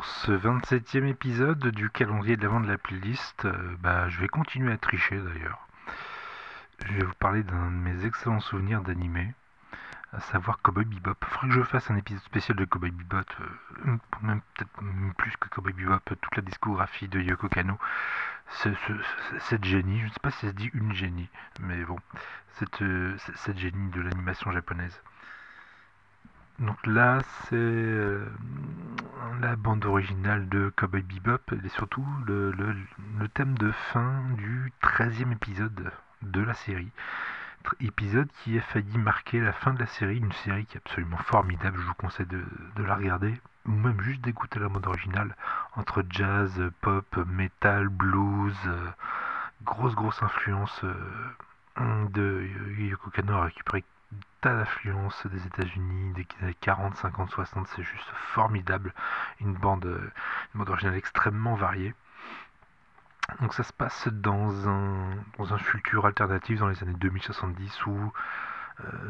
pour ce 27e épisode du calendrier de l'avant de la playlist. Je vais continuer à tricher d'ailleurs. Je vais vous parler d'un de mes excellents souvenirs d'animé, à savoir Cowboy Bebop. Il faudrait que je fasse un épisode spécial de Cowboy Bebop, même peut-être plus que Cowboy Bebop, toute la discographie de Yoko Kanno. Cette génie, je ne sais pas si ça se dit une génie, mais bon, cette génie de l'animation japonaise. Donc là, c'est la bande originale de Cowboy Bebop, et surtout le thème de fin du 13e épisode de la série. Épisode qui a failli marquer la fin de la série, une série qui est absolument formidable, je vous conseille de la regarder, ou même juste d'écouter la bande originale, entre jazz, pop, metal, blues, grosse influence de Yoko Kanno, a récupéré tas d'influences des États-Unis des années 40, 50, 60, c'est juste formidable. Une bande originale extrêmement variée. Donc ça se passe dans un futur alternatif dans les années 2070 où,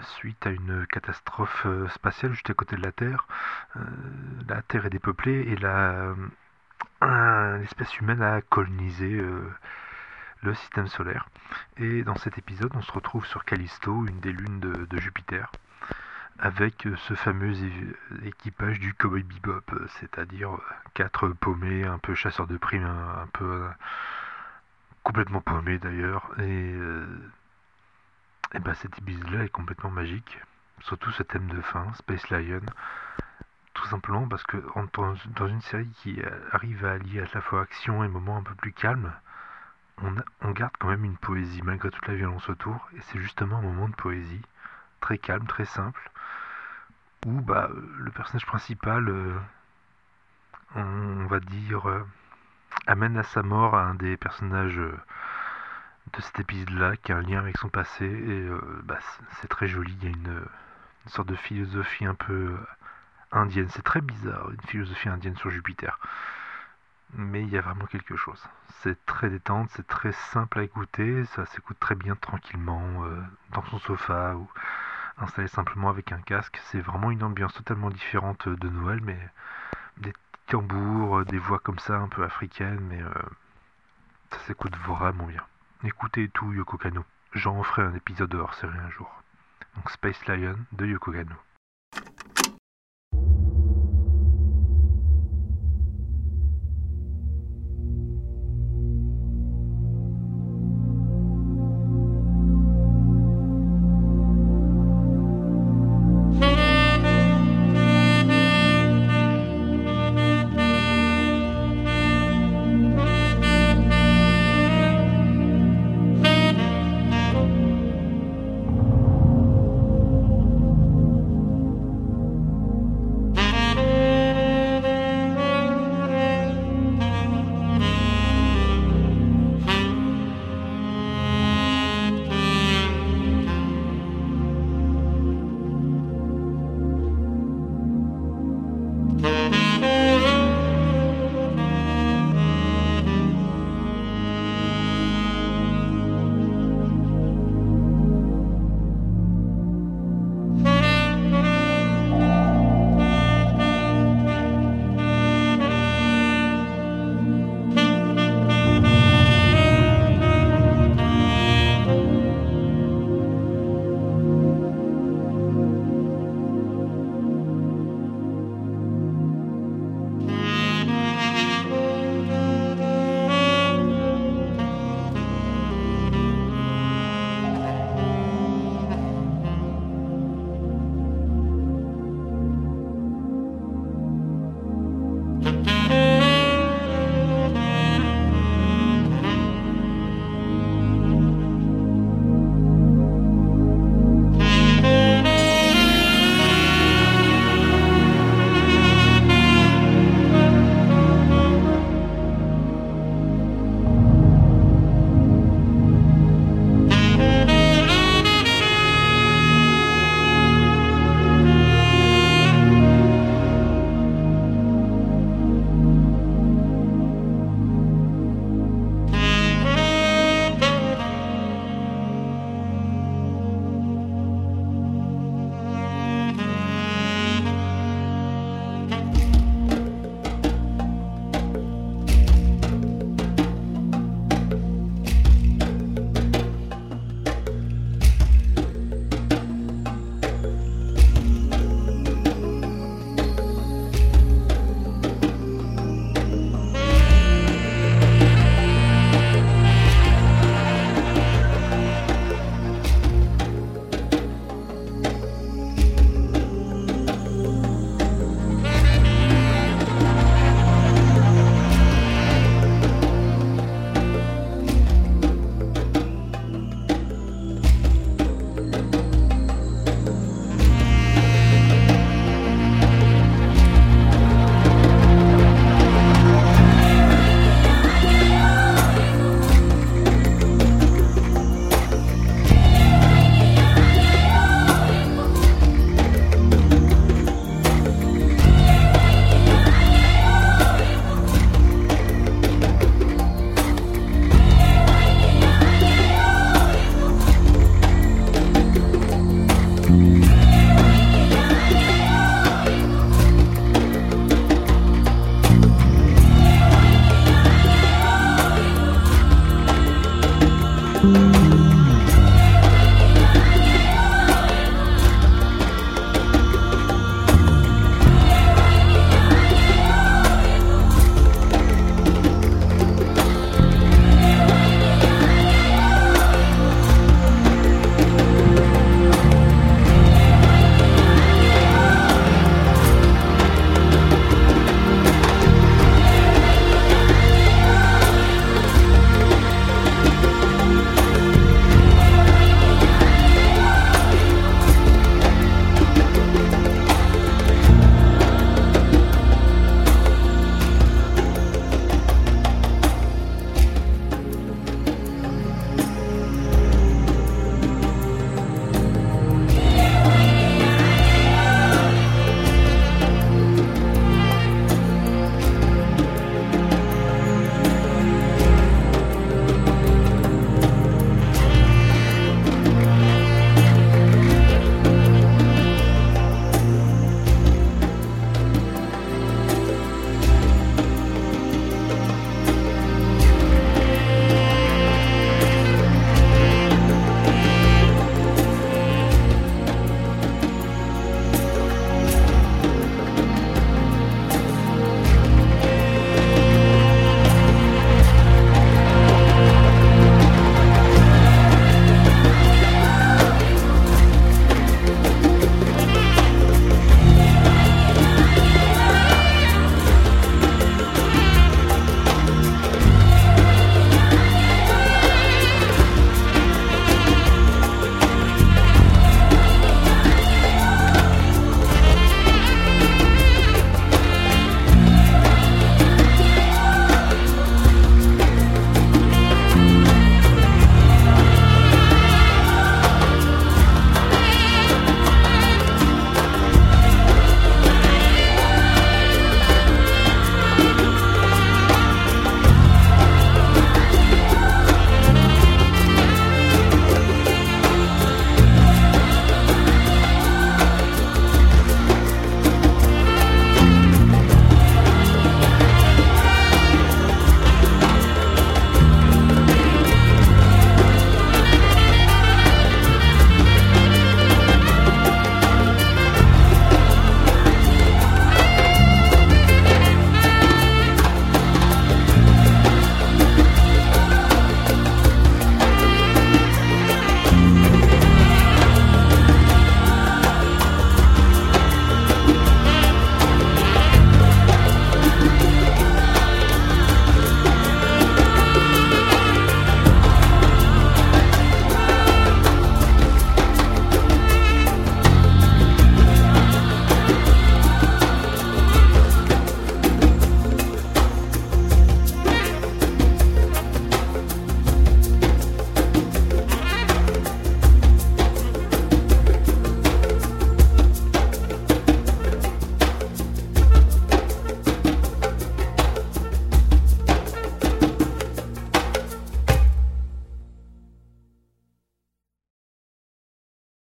suite à une catastrophe spatiale juste à côté de la Terre est dépeuplée et l'espèce humaine a colonisé le système solaire. Et dans cet épisode, on se retrouve sur Callisto, une des lunes de Jupiter, avec ce fameux équipage du Cowboy Bebop, c'est-à-dire 4 paumés, un peu chasseurs de primes, un peu complètement paumés d'ailleurs. Et cet épisode-là est complètement magique, surtout ce thème de fin, Space Lion. Tout simplement parce que dans une série qui arrive à allier à la fois action et moments un peu plus calmes, on garde quand même une poésie malgré toute la violence autour, et c'est justement un moment de poésie très calme, très simple, où le personnage principal, on va dire, amène à sa mort un des personnages de cet épisode-là qui a un lien avec son passé, et c'est très joli. Il y a une sorte de philosophie un peu indienne, c'est très bizarre, une philosophie indienne sur Jupiter. Mais il y a vraiment quelque chose. C'est très détente, c'est très simple à écouter, ça s'écoute très bien tranquillement, dans son sofa ou installé simplement avec un casque. C'est vraiment une ambiance totalement différente de Noël, mais des tambours, des voix comme ça un peu africaines, mais ça s'écoute vraiment bien. Écoutez tout Yoko Kanno, j'en ferai un épisode hors série un jour. Donc Space Lion de Yoko Kanno.